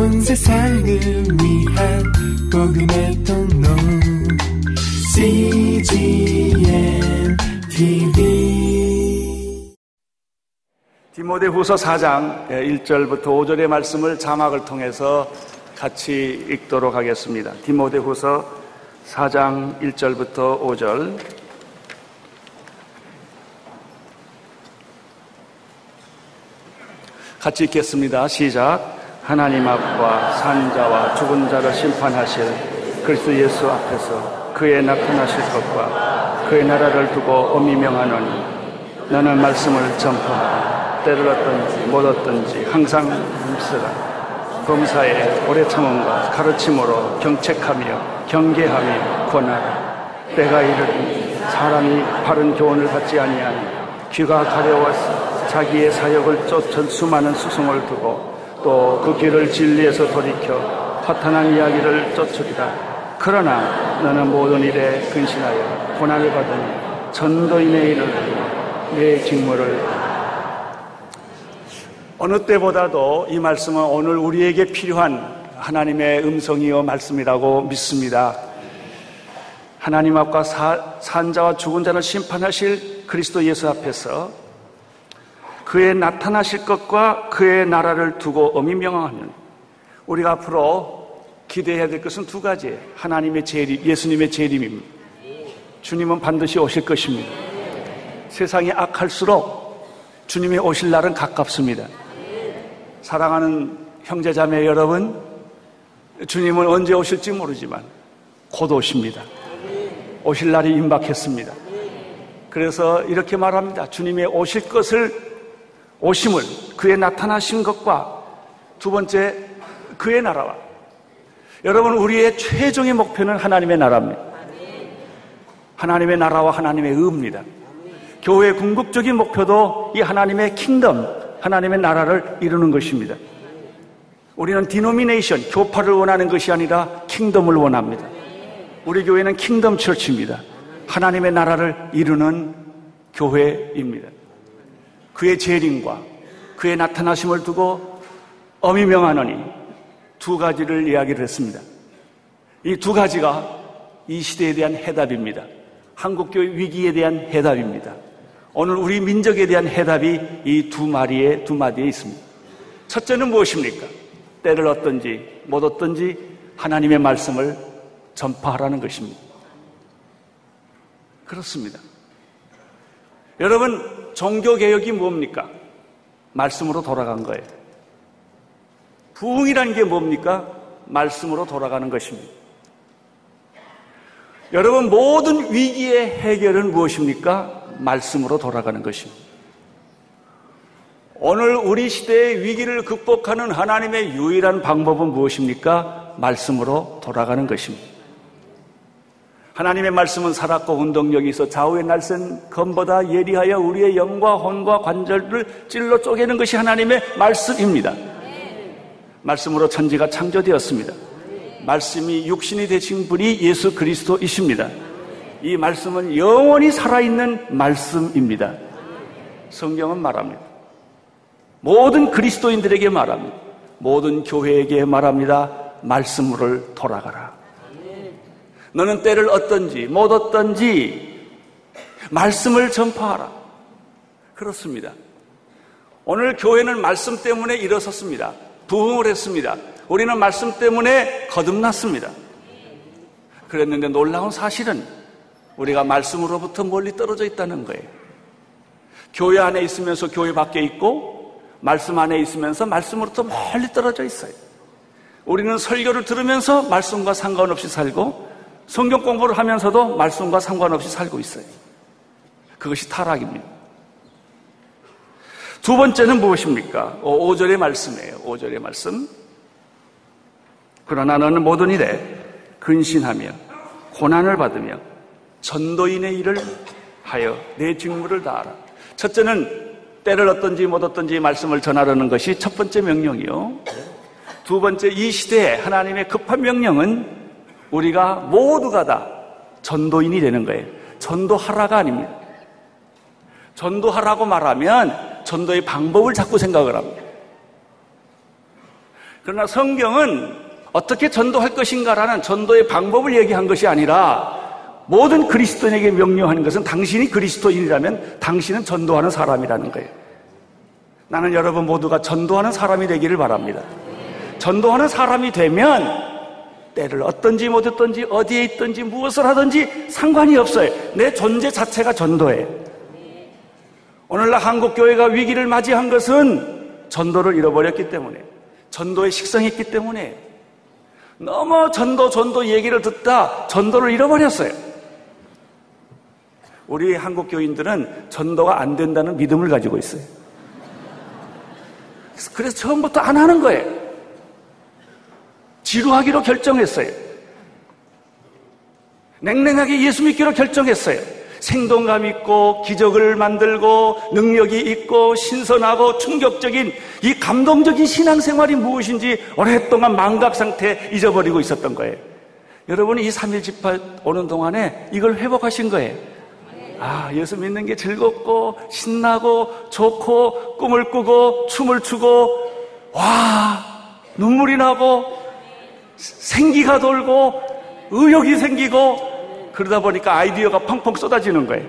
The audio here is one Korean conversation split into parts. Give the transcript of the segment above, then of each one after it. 온 세상을 위한 복음의 통로 CGNTV 디모데 후서 4장 1절부터 5절의 말씀을 자막을 통해서 같이 읽도록 하겠습니다. 디모데 후서 4장 1절부터 5절 같이 읽겠습니다. 시작. 하나님 앞과 산자와 죽은 자를 심판하실 그리스도 예수 앞에서 그의 나타나실 것과 그의 나라를 두고 엄히 명하노니 너는 말씀을 전파하라. 때를 얻든지 못 얻든지 항상 힘쓰라. 범사에 오래 참음과 가르침으로 경책하며 경계하며 권하라. 때가 이르니 사람이 바른 교훈을 받지 아니하니 귀가 가려워서 자기의 사역을 쫓은 수많은 수승을 두고 또 그 길을 진리에서 돌이켜 허탄한 이야기를 쫓으리라. 그러나 너는 모든 일에 근신하여 고난을 받으니 전도인의 일을 하여 내 직무를 어느 때보다도 이 말씀은 오늘 우리에게 필요한 하나님의 음성이요 말씀이라고 믿습니다. 하나님 앞과 산자와 죽은 자를 심판하실 그리스도 예수 앞에서 그의 나타나실 것과 그의 나라를 두고 엄히 명하는 우리가 앞으로 기대해야 될 것은 두 가지예요. 하나님의 재림, 예수님의 재림입니다. 주님은 반드시 오실 것입니다. 세상이 악할수록 주님이 오실 날은 가깝습니다. 사랑하는 형제자매 여러분, 주님은 언제 오실지 모르지만 곧 오십니다. 오실 날이 임박했습니다. 그래서 이렇게 말합니다. 주님의 오실 것을 오심을, 그의 나타나신 것과 두 번째 그의 나라와. 여러분, 우리의 최종의 목표는 하나님의 나라입니다. 하나님의 나라와 하나님의 의입니다. 교회의 궁극적인 목표도 이 하나님의 킹덤, 하나님의 나라를 이루는 것입니다. 우리는 디노미네이션, 교파를 원하는 것이 아니라 킹덤을 원합니다. 우리 교회는 킹덤 처치입니다. 하나님의 나라를 이루는 교회입니다. 그의 재림과 그의 나타나심을 두고 엄히 명하노니 두 가지를 이야기를 했습니다. 이 두 가지가 이 시대에 대한 해답입니다. 한국교회 위기에 대한 해답입니다. 오늘 우리 민족에 대한 해답이 이 두 마디에 있습니다. 첫째는 무엇입니까? 때를 얻든지 못 얻든지 하나님의 말씀을 전파하라는 것입니다. 그렇습니다. 여러분, 종교개혁이 뭡니까? 말씀으로 돌아간 거예요. 부흥이라는 게 뭡니까? 말씀으로 돌아가는 것입니다. 여러분, 모든 위기의 해결은 무엇입니까? 말씀으로 돌아가는 것입니다. 오늘 우리 시대의 위기를 극복하는 하나님의 유일한 방법은 무엇입니까? 말씀으로 돌아가는 것입니다. 하나님의 말씀은 살았고 운동력이 있어 좌우의 날쌘 검보다 예리하여 우리의 영과 혼과 관절을 찔러 쪼개는 것이 하나님의 말씀입니다. 말씀으로 천지가 창조되었습니다. 말씀이 육신이 되신 분이 예수 그리스도이십니다. 이 말씀은 영원히 살아있는 말씀입니다. 성경은 말합니다. 모든 그리스도인들에게 말합니다. 모든 교회에게 말합니다. 말씀으로 돌아가라. 너는 때를 얻든지 못 얻든지 말씀을 전파하라. 그렇습니다. 오늘 교회는 말씀 때문에 일어섰습니다. 부흥을 했습니다. 우리는 말씀 때문에 거듭났습니다. 그랬는데 놀라운 사실은 우리가 말씀으로부터 멀리 떨어져 있다는 거예요. 교회 안에 있으면서 교회 밖에 있고 말씀 안에 있으면서 말씀으로부터 멀리 떨어져 있어요. 우리는 설교를 들으면서 말씀과 상관없이 살고 성경 공부를 하면서도 말씀과 상관없이 살고 있어요. 그것이 타락입니다. 두 번째는 무엇입니까? 5절의 말씀이에요. 5절의 말씀. 그러나 너는 모든 일에 근신하며 고난을 받으며 전도인의 일을 하여 내 직무를 다하라. 첫째는 때를 얻든지 못 얻든지 말씀을 전하라는 것이 첫 번째 명령이요. 두 번째, 이 시대에 하나님의 급한 명령은 우리가 모두가 다 전도인이 되는 거예요. 전도하라가 아닙니다. 전도하라고 말하면 전도의 방법을 자꾸 생각을 합니다. 그러나 성경은 어떻게 전도할 것인가라는 전도의 방법을 얘기한 것이 아니라 모든 그리스도인에게 명령하는 것은 당신이 그리스도인이라면 당신은 전도하는 사람이라는 거예요. 나는 여러분 모두가 전도하는 사람이 되기를 바랍니다. 전도하는 사람이 되면 때를 어떤지 못 했던지 어디에 있든지 무엇을 하든지 상관이 없어요. 내 존재 자체가 전도예요. 오늘날 한국교회가 위기를 맞이한 것은 전도를 잃어버렸기 때문에, 전도에 식상했기 때문에, 너무 전도 얘기를 듣다 전도를 잃어버렸어요. 우리 한국교인들은 전도가 안 된다는 믿음을 가지고 있어요. 그래서 처음부터 안 하는 거예요. 지루하기로 결정했어요. 냉랭하게 예수 믿기로 결정했어요. 생동감 있고 기적을 만들고 능력이 있고 신선하고 충격적인 이 감동적인 신앙생활이 무엇인지 오랫동안 망각상태에 잊어버리고 있었던 거예요. 여러분이 이 3.1 집회 오는 동안에 이걸 회복하신 거예요. 아, 예수 믿는 게 즐겁고 신나고 좋고 꿈을 꾸고 춤을 추고 와 눈물이 나고 생기가 돌고 의욕이 생기고 그러다 보니까 아이디어가 펑펑 쏟아지는 거예요.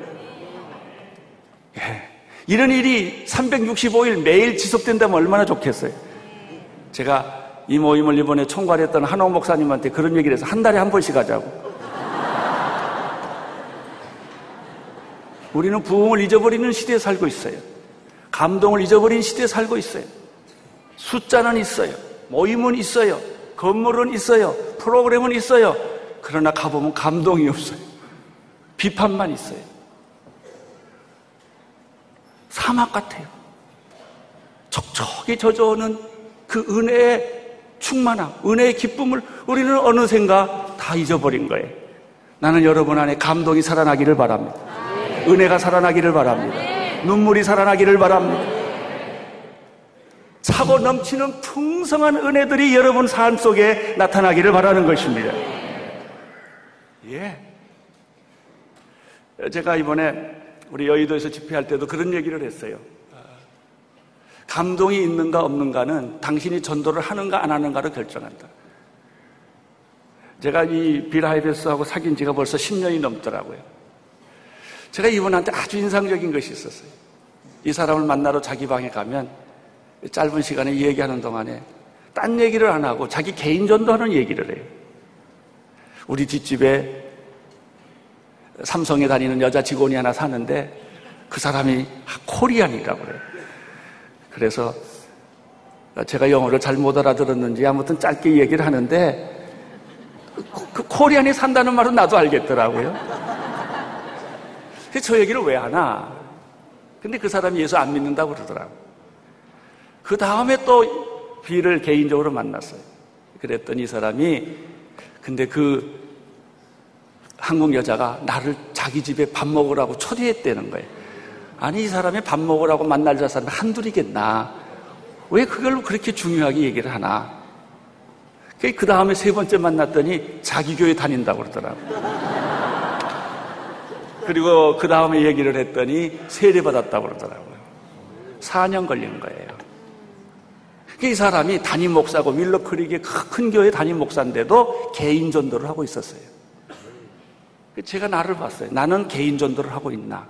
예. 이런 일이 365일 매일 지속된다면 얼마나 좋겠어요. 제가 이 모임을 이번에 총괄했던 한옥 목사님한테 그런 얘기를 해서 한 달에 한 번씩 하자고. 우리는 부흥을 잊어버리는 시대에 살고 있어요. 감동을 잊어버리는 시대에 살고 있어요. 숫자는 있어요. 모임은 있어요. 건물은 있어요. 프로그램은 있어요. 그러나 가보면 감동이 없어요. 비판만 있어요. 사막 같아요. 촉촉히 젖어오는 그 은혜의 충만함, 은혜의 기쁨을 우리는 어느샌가 다 잊어버린 거예요. 나는 여러분 안에 감동이 살아나기를 바랍니다. 은혜가 살아나기를 바랍니다. 눈물이 살아나기를 바랍니다. 차고 넘치는 풍성한 은혜들이 여러분 삶 속에 나타나기를 바라는 것입니다. 예. 제가 이번에 우리 여의도에서 집회할 때도 그런 얘기를 했어요. 감동이 있는가 없는가는 당신이 전도를 하는가 안 하는가로 결정한다. 제가 이 빌하이베스하고 사귄 지가 벌써 10년이 넘더라고요. 제가 이분한테 아주 인상적인 것이 있었어요. 이 사람을 만나러 자기 방에 가면 짧은 시간에 얘기하는 동안에 딴 얘기를 안 하고 자기 개인 전도하는 얘기를 해요. 우리 뒷집에 삼성에 다니는 여자 직원이 하나 사는데 그 사람이 코리안이라고 그래요. 그래서 제가 영어를 잘 못 알아들었는지 아무튼 짧게 얘기를 하는데 그 코리안이 산다는 말은 나도 알겠더라고요. 그래서 저 얘기를 왜 하나? 근데 그 사람이 예수 안 믿는다고 그러더라고요. 그 다음에 또 B를 개인적으로 만났어요. 그랬더니 이 사람이 근데 그 한국 여자가 나를 자기 집에 밥 먹으라고 초대했다는 거예요. 아니, 이 사람이 밥 먹으라고 만날 사람이 한둘이겠나? 왜 그걸 그렇게 중요하게 얘기를 하나? 그 다음에 세 번째 만났더니 자기 교회 다닌다고 그러더라고요. 그리고 그 다음에 얘기를 했더니 세례 받았다고 그러더라고요. 4년 걸린 거예요. 이 사람이 담임 목사고 윌러크릭의 큰 교회 담임 목사인데도 개인 전도를 하고 있었어요. 제가 나를 봤어요. 나는 개인 전도를 하고 있나?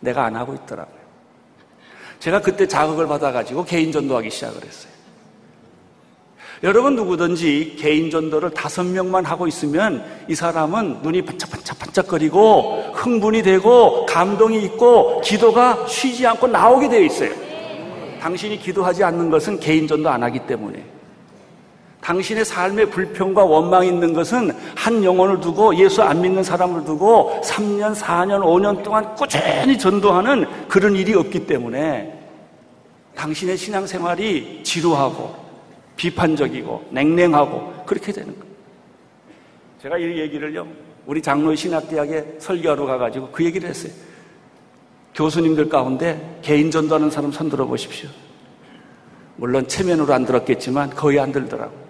내가 안 하고 있더라고요. 제가 그때 자극을 받아가지고 개인 전도하기 시작을 했어요. 여러분 누구든지 개인 전도를 5명만 하고 있으면 이 사람은 눈이 반짝반짝반짝거리고 흥분이 되고 감동이 있고 기도가 쉬지 않고 나오게 되어 있어요. 당신이 기도하지 않는 것은 개인전도 안 하기 때문에, 당신의 삶에 불평과 원망이 있는 것은 한 영혼을 두고 예수 안 믿는 사람을 두고 3년, 4년, 5년 동안 꾸준히 전도하는 그런 일이 없기 때문에 당신의 신앙생활이 지루하고 비판적이고 냉랭하고 그렇게 되는 거예요. 제가 이 얘기를요, 우리 장로의 신학대학에 설교하러 가가지고 그 얘기를 했어요. 교수님들 가운데 개인 전도하는 사람 손 들어보십시오. 물론 체면으로 안 들었겠지만 거의 안 들더라고요.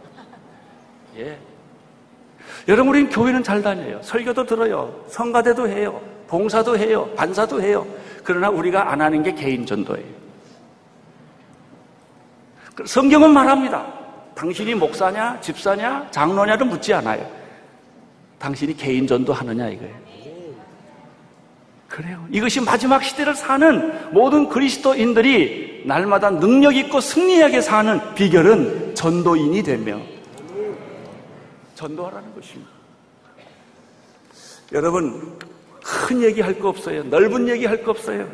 예. 여러분, 우리는 교회는 잘 다녀요. 설교도 들어요. 성가대도 해요. 봉사도 해요. 반사도 해요. 그러나 우리가 안 하는 게 개인 전도예요. 성경은 말합니다. 당신이 목사냐, 집사냐, 장로냐를 묻지 않아요. 당신이 개인전도 하느냐 이거예요. 그래요. 이것이 마지막 시대를 사는 모든 그리스도인들이 날마다 능력 있고 승리하게 사는 비결은 전도인이 되며 전도하라는 것입니다. 여러분, 큰 얘기 할 거 없어요. 넓은 얘기 할 거 없어요.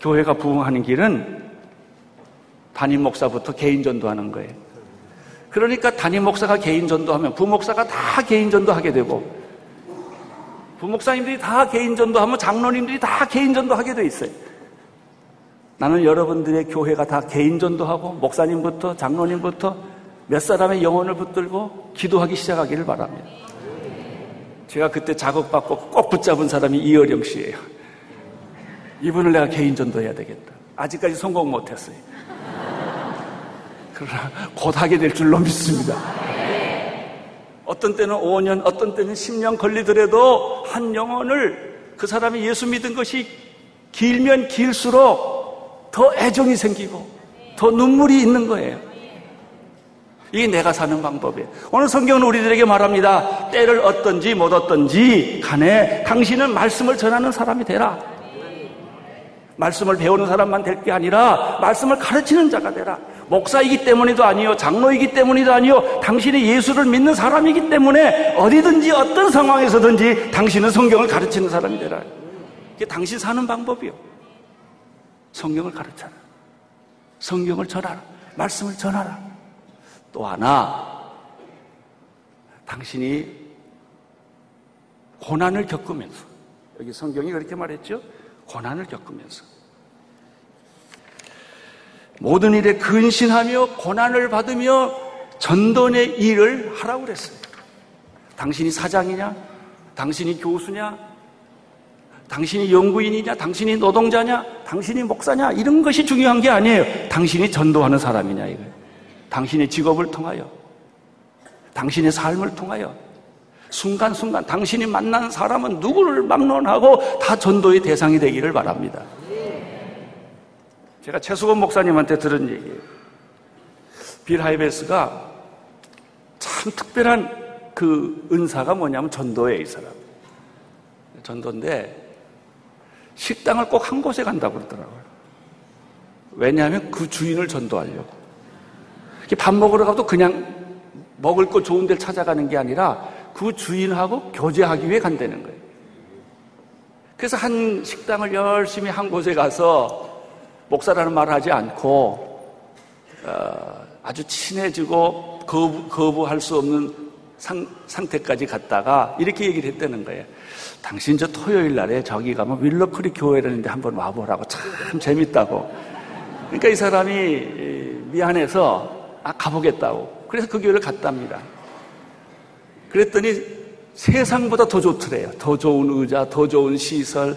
교회가 부흥하는 길은 담임 목사부터 개인 전도하는 거예요. 그러니까 담임 목사가 개인 전도하면 부목사가 다 개인 전도하게 되고, 부목사님들이 다 개인 전도하면 장로님들이 다 개인 전도하게 돼 있어요. 나는 여러분들의 교회가 다 개인 전도하고 목사님부터 장로님부터 몇 사람의 영혼을 붙들고 기도하기 시작하기를 바랍니다. 제가 그때 자극받고 꼭 붙잡은 사람이 이어령 씨예요. 이분을 내가 개인 전도해야 되겠다. 아직까지 성공 못했어요. 그러나 곧 하게 될 줄로 믿습니다. 어떤 때는 5년, 어떤 때는 10년 걸리더라도 한 영혼을, 그 사람이 예수 믿은 것이 길면 길수록 더 애정이 생기고 더 눈물이 있는 거예요. 이게 내가 사는 방법이에요. 오늘 성경은 우리들에게 말합니다. 때를 얻든지 못 얻든지 간에 당신은 말씀을 전하는 사람이 되라. 말씀을 배우는 사람만 될 게 아니라 말씀을 가르치는 자가 되라. 목사이기 때문이도 아니요, 장로이기 때문이도 아니요, 당신이 예수를 믿는 사람이기 때문에 어디든지 어떤 상황에서든지 당신은 성경을 가르치는 사람이 되라. 이게 당신 사는 방법이요. 성경을 가르쳐라. 성경을 전하라. 말씀을 전하라. 또 하나, 당신이 고난을 겪으면서, 여기 성경이 그렇게 말했죠? 고난을 겪으면서 모든 일에 근신하며 고난을 받으며 전도의 일을 하라고 그랬어요. 당신이 사장이냐? 당신이 교수냐? 당신이 연구인이냐? 당신이 노동자냐? 당신이 목사냐? 이런 것이 중요한 게 아니에요. 당신이 전도하는 사람이냐 이거예요. 당신의 직업을 통하여, 당신의 삶을 통하여 순간순간 당신이 만난 사람은 누구를 막론하고 다 전도의 대상이 되기를 바랍니다. 제가 최수건 목사님한테 들은 얘기예요. 빌 하이베스가 참 특별한 그 은사가 뭐냐면 전도예요. 이 사람 전도인데 식당을 꼭 한 곳에 간다고 그러더라고요. 왜냐하면 그 주인을 전도하려고. 밥 먹으러 가도 그냥 먹을 거 좋은 데를 찾아가는 게 아니라 그 주인하고 교제하기 위해 간다는 거예요. 그래서 한 식당을 열심히 한 곳에 가서 목사라는 말을 하지 않고 아주 친해지고 거부할 수 없는 상태까지 갔다가 이렇게 얘기를 했다는 거예요. 당신 저 토요일 날에 저기 가면 윌러크리 교회라는데 한번 와보라고, 참 재밌다고. 그러니까 이 사람이 미안해서 가보겠다고. 그래서 그 교회를 갔답니다. 그랬더니 세상보다 더 좋더래요. 더 좋은 의자, 더 좋은 시설,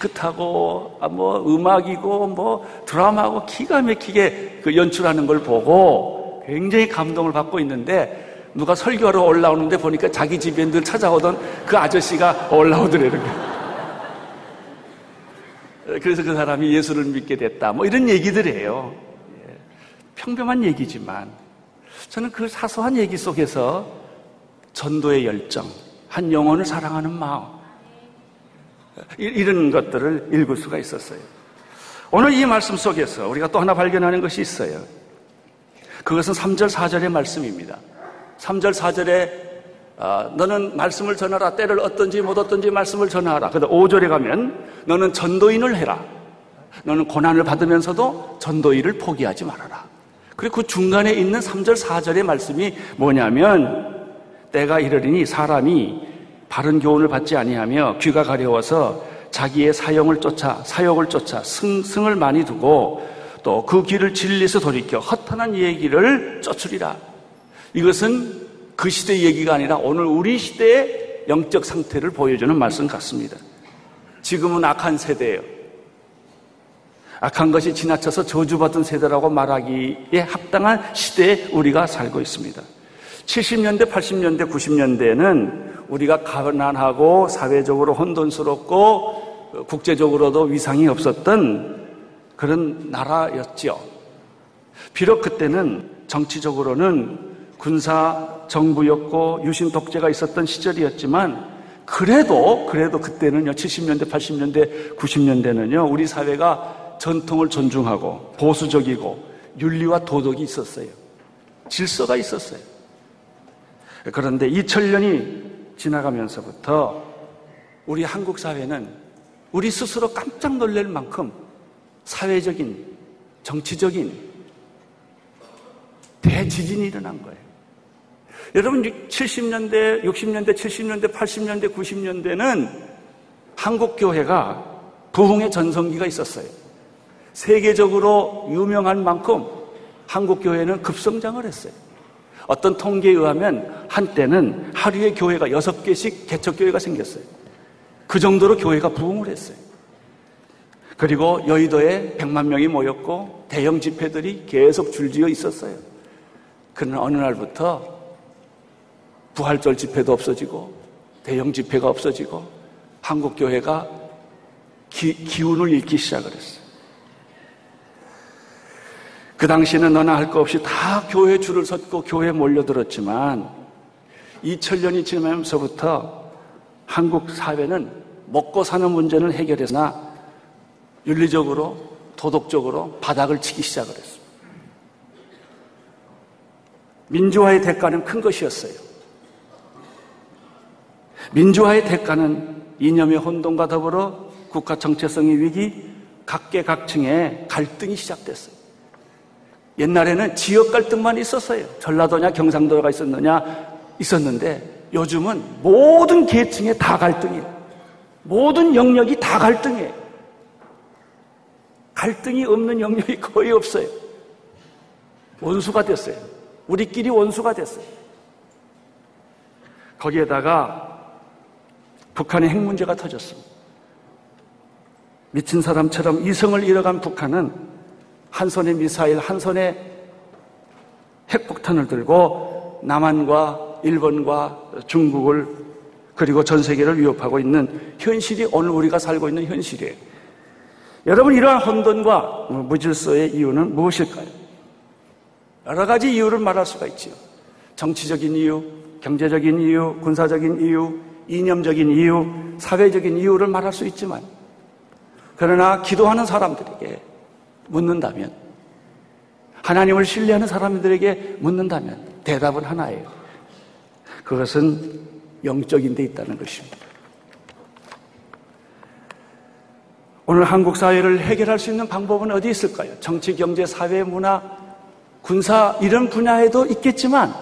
깨끗하고 뭐 음악이고 뭐 드라마고 기가 막히게 그 연출하는 걸 보고 굉장히 감동을 받고 있는데, 누가 설교하러 올라오는데 보니까 자기 집에 늘 찾아오던 그 아저씨가 올라오더래요. 그래서 그 사람이 예수를 믿게 됐다, 뭐 이런 얘기들이에요. 평범한 얘기지만 저는 그 사소한 얘기 속에서 전도의 열정, 한 영혼을 사랑하는 마음, 이런 것들을 읽을 수가 있었어요. 오늘 이 말씀 속에서 우리가 또 하나 발견하는 것이 있어요. 그것은 3절 4절의 말씀입니다. 3절 4절에 너는 말씀을 전하라. 때를 얻든지 못 얻든지 말씀을 전하라. 그다음 5절에 가면 너는 전도인을 해라. 너는 고난을 받으면서도 전도인을 포기하지 말아라. 그리고 그 중간에 있는 3절 4절의 말씀이 뭐냐면, 때가 이르리니 사람이 바른 교훈을 받지 아니하며 귀가 가려워서 자기의 사욕을 쫓아 승을 많이 두고 또 그 길을 진리에서 돌이켜 허탄한 얘기를 쫓으리라. 이것은 그 시대의 얘기가 아니라 오늘 우리 시대의 영적 상태를 보여주는 말씀 같습니다. 지금은 악한 세대예요. 악한 것이 지나쳐서 저주받은 세대라고 말하기에 합당한 시대에 우리가 살고 있습니다. 70년대, 80년대, 90년대에는 우리가 가난하고 사회적으로 혼돈스럽고 국제적으로도 위상이 없었던 그런 나라였죠. 비록 그때는 정치적으로는 군사 정부였고 유신 독재가 있었던 시절이었지만 그래도 그때는요 70년대, 80년대, 90년대는요 우리 사회가 전통을 존중하고 보수적이고 윤리와 도덕이 있었어요. 질서가 있었어요. 그런데 2000년이 지나가면서부터 우리 한국 사회는 우리 스스로 깜짝 놀랄 만큼 사회적인, 정치적인 대지진이 일어난 거예요. 여러분 70년대, 60년대, 70년대, 80년대, 90년대는 한국 교회가 부흥의 전성기가 있었어요. 세계적으로 유명한 만큼 한국 교회는 급성장을 했어요. 어떤 통계에 의하면 한때는 하루에 교회가 6개씩 개척교회가 생겼어요. 그 정도로 교회가 부흥을 했어요. 그리고 여의도에 100만 명이 모였고 대형 집회들이 계속 줄지어 있었어요. 그러나 어느 날부터 부활절 집회도 없어지고 대형 집회가 없어지고 한국 교회가 기운을 잃기 시작을 했어요. 그 당시에는 너나 할 것 없이 다 교회 줄을 섰고 교회에 몰려들었지만 2000년이 지나면서부터 한국 사회는 먹고 사는 문제는 해결했으나 윤리적으로, 도덕적으로 바닥을 치기 시작을 했습니다. 민주화의 대가는 큰 것이었어요. 민주화의 대가는 이념의 혼돈과 더불어 국가 정체성의 위기, 각계각층의 갈등이 시작됐어요. 옛날에는 지역 갈등만 있었어요. 전라도냐 경상도가 있었는데 요즘은 모든 계층에 다 갈등이에요. 모든 영역이 다 갈등이에요. 갈등이 없는 영역이 거의 없어요. 원수가 됐어요. 우리끼리 원수가 됐어요. 거기에다가 북한의 핵 문제가 터졌습니다. 미친 사람처럼 이성을 잃어간 북한은 한 손에 미사일, 한 손에 핵폭탄을 들고 남한과 일본과 중국을 그리고 전 세계를 위협하고 있는 현실이 오늘 우리가 살고 있는 현실이에요. 여러분 이러한 혼돈과 무질서의 이유는 무엇일까요? 여러 가지 이유를 말할 수가 있지요. 정치적인 이유, 경제적인 이유, 군사적인 이유, 이념적인 이유, 사회적인 이유를 말할 수 있지만 그러나 기도하는 사람들에게 묻는다면, 하나님을 신뢰하는 사람들에게 묻는다면 대답은 하나예요. 그것은 영적인 데 있다는 것입니다. 오늘 한국 사회를 해결할 수 있는 방법은 어디 있을까요? 정치, 경제, 사회, 문화, 군사 이런 분야에도 있겠지만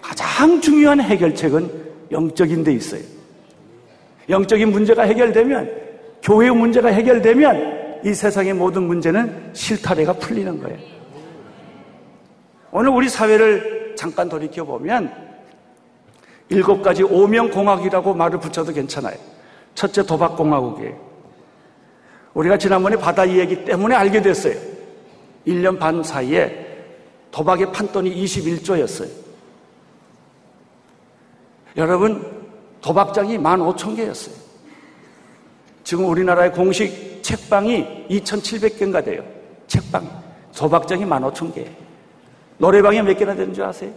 가장 중요한 해결책은 영적인 데 있어요. 영적인 문제가 해결되면, 교회의 문제가 해결되면 이 세상의 모든 문제는 실타래가 풀리는 거예요. 오늘 우리 사회를 잠깐 돌이켜보면 7가지 오명공학이라고 말을 붙여도 괜찮아요. 첫째, 도박공화국이에요. 우리가 지난번에 바다 이야기 때문에 알게 됐어요. 1년 반 사이에 도박의 판돈이 21조였어요. 여러분, 도박장이 15,000개였어요. 지금 우리나라의 공식 책방이 2,700개인가 돼요. 책방. 도박장이 15,000개. 노래방이 몇 개나 되는 줄 아세요?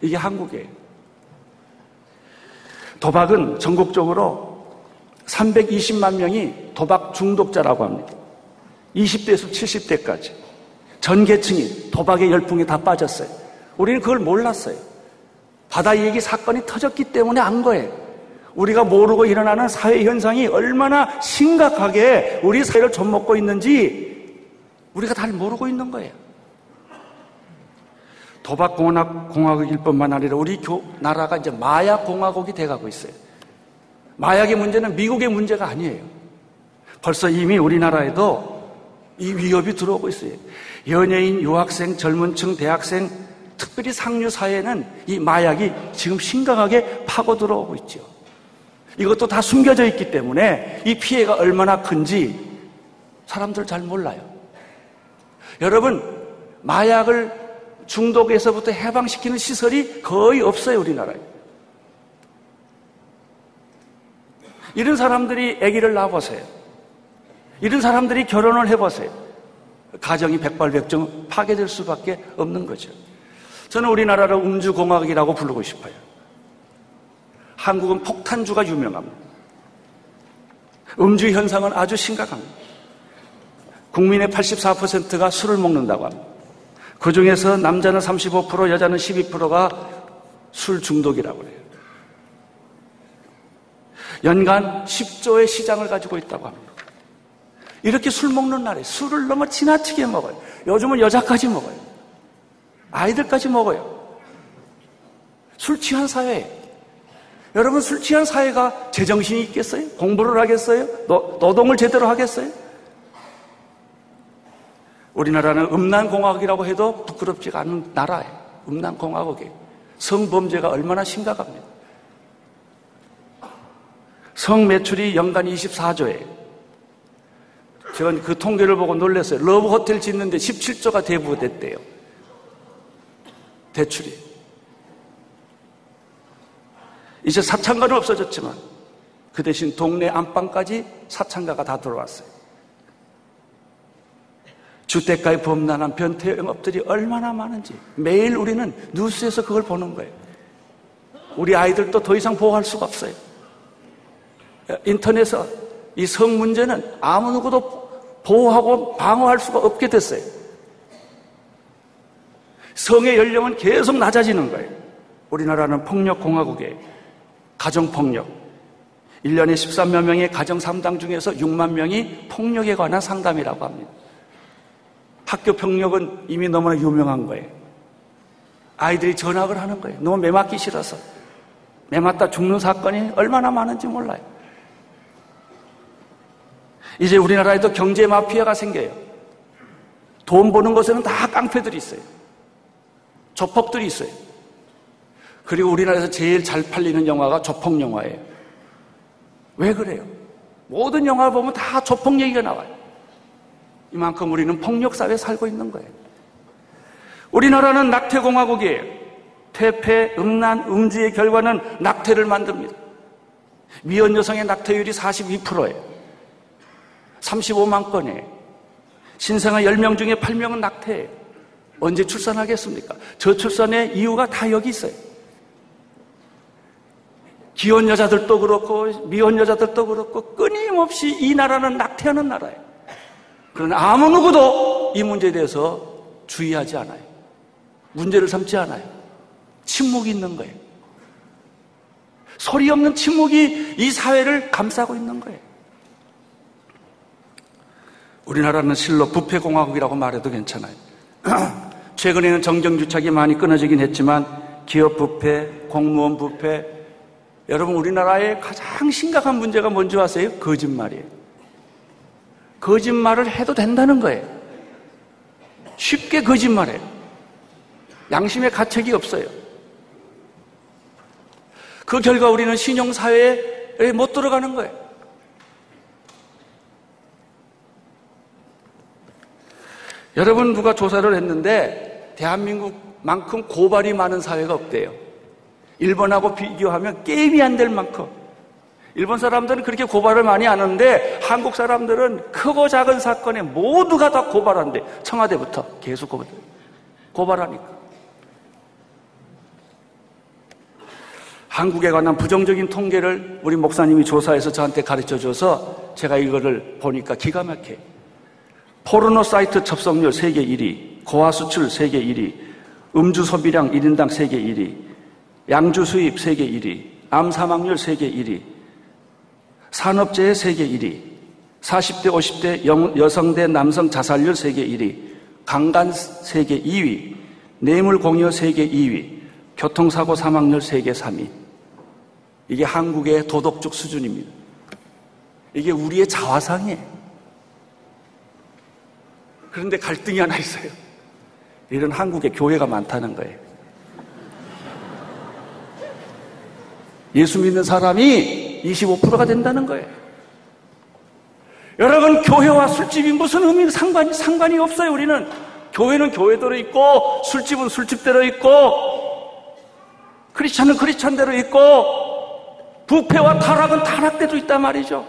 이게 한국이에요. 도박은 전국적으로 320만 명이 도박 중독자라고 합니다. 20대에서 70대까지. 전 계층이 도박의 열풍에 다 빠졌어요. 우리는 그걸 몰랐어요. 바다 얘기 사건이 터졌기 때문에 안 거예요. 우리가 모르고 일어나는 사회 현상이 얼마나 심각하게 우리 사회를 좀먹고 있는지 우리가 잘 모르고 있는 거예요. 도박공화국일 뿐만 아니라 우리 나라가 이제 마약공화국이 돼가고 있어요. 마약의 문제는 미국의 문제가 아니에요. 벌써 이미 우리나라에도 이 위협이 들어오고 있어요. 연예인, 유학생, 젊은층, 대학생, 특별히 상류사회는 이 마약이 지금 심각하게 파고들어오고 있죠. 이것도 다 숨겨져 있기 때문에 이 피해가 얼마나 큰지 사람들 잘 몰라요. 여러분, 마약을 중독에서부터 해방시키는 시설이 거의 없어요, 우리나라에. 이런 사람들이 아기를 낳아보세요. 이런 사람들이 결혼을 해보세요. 가정이 백발백중 파괴될 수밖에 없는 거죠. 저는 우리나라를 음주공화국이라고 부르고 싶어요. 한국은 폭탄주가 유명합니다. 음주 현상은 아주 심각합니다. 국민의 84%가 술을 먹는다고 합니다. 그중에서 남자는 35%, 여자는 12%가 술 중독이라고 해요. 연간 10조의 시장을 가지고 있다고 합니다. 이렇게 술 먹는 날에 술을 너무 지나치게 먹어요. 요즘은 여자까지 먹어요. 아이들까지 먹어요. 술 취한 사회에 여러분, 술 취한 사회가 제정신이 있겠어요? 공부를 하겠어요? 노동을 제대로 하겠어요? 우리나라는 음란공화국이라고 해도 부끄럽지가 않은 나라예요. 음란공화국이에요. 성범죄가 얼마나 심각합니다. 성매출이 연간 24조예요. 저는 그 통계를 보고 놀랐어요. 러브호텔 짓는데 17조가 대부됐대요. 대출이. 이제 사창가는 없어졌지만 그 대신 동네 안방까지 사창가가 다 들어왔어요. 주택가에 범람한 변태 영업들이 얼마나 많은지 매일 우리는 뉴스에서 그걸 보는 거예요. 우리 아이들도 더 이상 보호할 수가 없어요. 인터넷에서 이 성 문제는 아무 누구도 보호하고 방어할 수가 없게 됐어요. 성의 연령은 계속 낮아지는 거예요. 우리나라는 폭력공화국이에요. 가정폭력. 1년에 13만 명의 가정상담 중에서 6만 명이 폭력에 관한 상담이라고 합니다. 학교 폭력은 이미 너무나 유명한 거예요. 아이들이 전학을 하는 거예요. 너무 매맞기 싫어서. 매맞다 죽는 사건이 얼마나 많은지 몰라요. 이제 우리나라에도 경제 마피아가 생겨요. 돈 버는 곳에는 다 깡패들이 있어요. 조폭들이 있어요. 그리고 우리나라에서 제일 잘 팔리는 영화가 조폭 영화예요. 왜 그래요? 모든 영화 보면 다 조폭 얘기가 나와요. 이만큼 우리는 폭력사회에 살고 있는 거예요. 우리나라는 낙태공화국이에요. 퇴폐, 음란, 음주의 결과는 낙태를 만듭니다. 미혼 여성의 낙태율이 42%예요. 35만 건이에요. 신생아 10명 중에 8명은 낙태예요. 언제 출산하겠습니까? 저출산의 이유가 다 여기 있어요. 기혼 여자들도 그렇고 미혼 여자들도 그렇고 끊임없이 이 나라는 낙태하는 나라예요. 그러나 아무 누구도 이 문제에 대해서 주의하지 않아요. 문제를 삼지 않아요. 침묵이 있는 거예요. 소리 없는 침묵이 이 사회를 감싸고 있는 거예요. 우리나라는 실로 부패공화국이라고 말해도 괜찮아요. 최근에는 정경유착이 많이 끊어지긴 했지만 기업 부패, 공무원 부패. 여러분, 우리나라의 가장 심각한 문제가 뭔지 아세요? 거짓말이에요. 거짓말을 해도 된다는 거예요. 쉽게 거짓말해요. 양심의 가책이 없어요. 그 결과 우리는 신용사회에 못 들어가는 거예요. 여러분, 누가 조사를 했는데 대한민국만큼 고발이 많은 사회가 없대요. 일본하고 비교하면 게임이 안 될 만큼. 일본 사람들은 그렇게 고발을 많이 하는데 한국 사람들은 크고 작은 사건에 모두가 다 고발한대. 청와대부터 계속 고발하니까. 한국에 관한 부정적인 통계를 우리 목사님이 조사해서 저한테 가르쳐줘서 제가 이거를 보니까 기가 막혀요. 포르노 사이트 접속률 세계 1위, 고아 수출 세계 1위, 음주 소비량 1인당 세계 1위, 양주 수입 세계 1위, 암 사망률 세계 1위, 산업재해 세계 1위, 40대 50대 여성 대 남성 자살률 세계 1위, 강간 세계 2위, 뇌물공여 세계 2위, 교통사고 사망률 세계 3위. 이게 한국의 도덕적 수준입니다. 이게 우리의 자화상이에요. 그런데 갈등이 하나 있어요. 이런 한국의 교회가 많다는 거예요. 예수 믿는 사람이 25%가 된다는 거예요. 여러분, 교회와 술집이 무슨 의미가 상관이 없어요. 우리는 교회는 교회대로 있고 술집은 술집대로 있고 크리스찬은 크리스찬대로 있고 부패와 타락은 타락대로 있단 말이죠.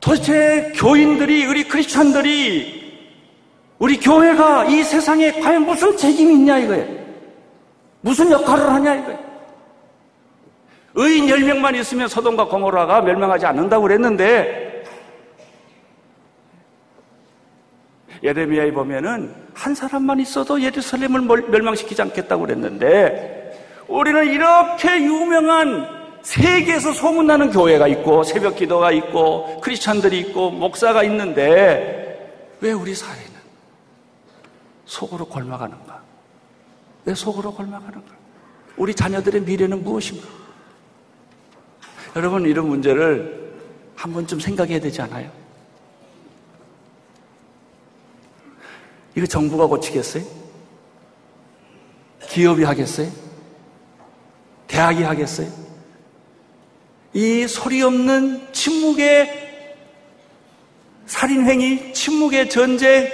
도대체 교인들이, 우리 크리스천들이, 우리 교회가 이 세상에 과연 무슨 책임이 있냐 이거예요. 무슨 역할을 하냐 이거예요. 의인 10명만 있으면 소돔과 고모라가 멸망하지 않는다고 그랬는데, 예레미야에 보면은 한 사람만 있어도 예루살렘을 멸망시키지 않겠다고 그랬는데, 우리는 이렇게 유명한 세계에서 소문나는 교회가 있고 새벽 기도가 있고 크리스천들이 있고 목사가 있는데 왜 우리 사회는 속으로 곪아가는가? 왜 속으로 곪아가는가? 우리 자녀들의 미래는 무엇인가? 여러분, 이런 문제를 한 번쯤 생각해야 되지 않아요? 이거 정부가 고치겠어요? 기업이 하겠어요? 대학이 하겠어요? 이 소리 없는 침묵의 살인행위, 침묵의 전쟁,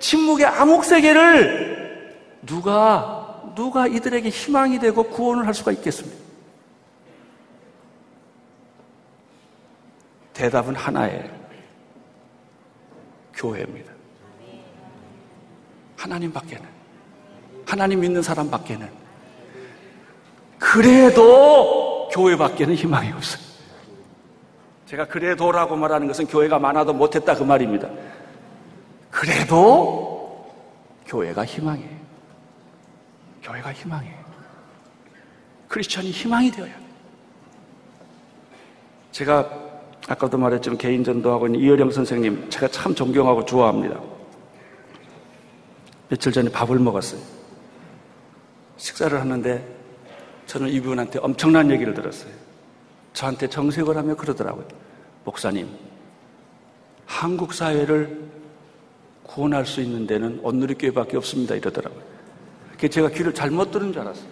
침묵의 암흑세계를 누가 이들에게 희망이 되고 구원을 할 수가 있겠습니까? 대답은 하나예요. 교회입니다. 하나님 밖에는, 하나님 믿는 사람 밖에는, 그래도 교회 밖에는 희망이 없어요. 제가 그래도라고 말하는 것은 교회가 많아도 못했다 그 말입니다. 그래도 교회가 희망이에요. 교회가 희망이에요. 크리스천이 희망이 되어야 돼요. 제가 아까도 말했지만 개인 전도하고 있는 이어령 선생님, 제가 참 존경하고 좋아합니다. 며칠 전에 밥을 먹었어요. 식사를 하는데 저는 이분한테 엄청난 얘기를 들었어요. 저한테 정색을 하며 그러더라고요. 목사님, 한국 사회를 구원할 수 있는 데는 온누리교회밖에 없습니다 이러더라고요. 그게 제가 귀를 잘못 들은 줄 알았어요.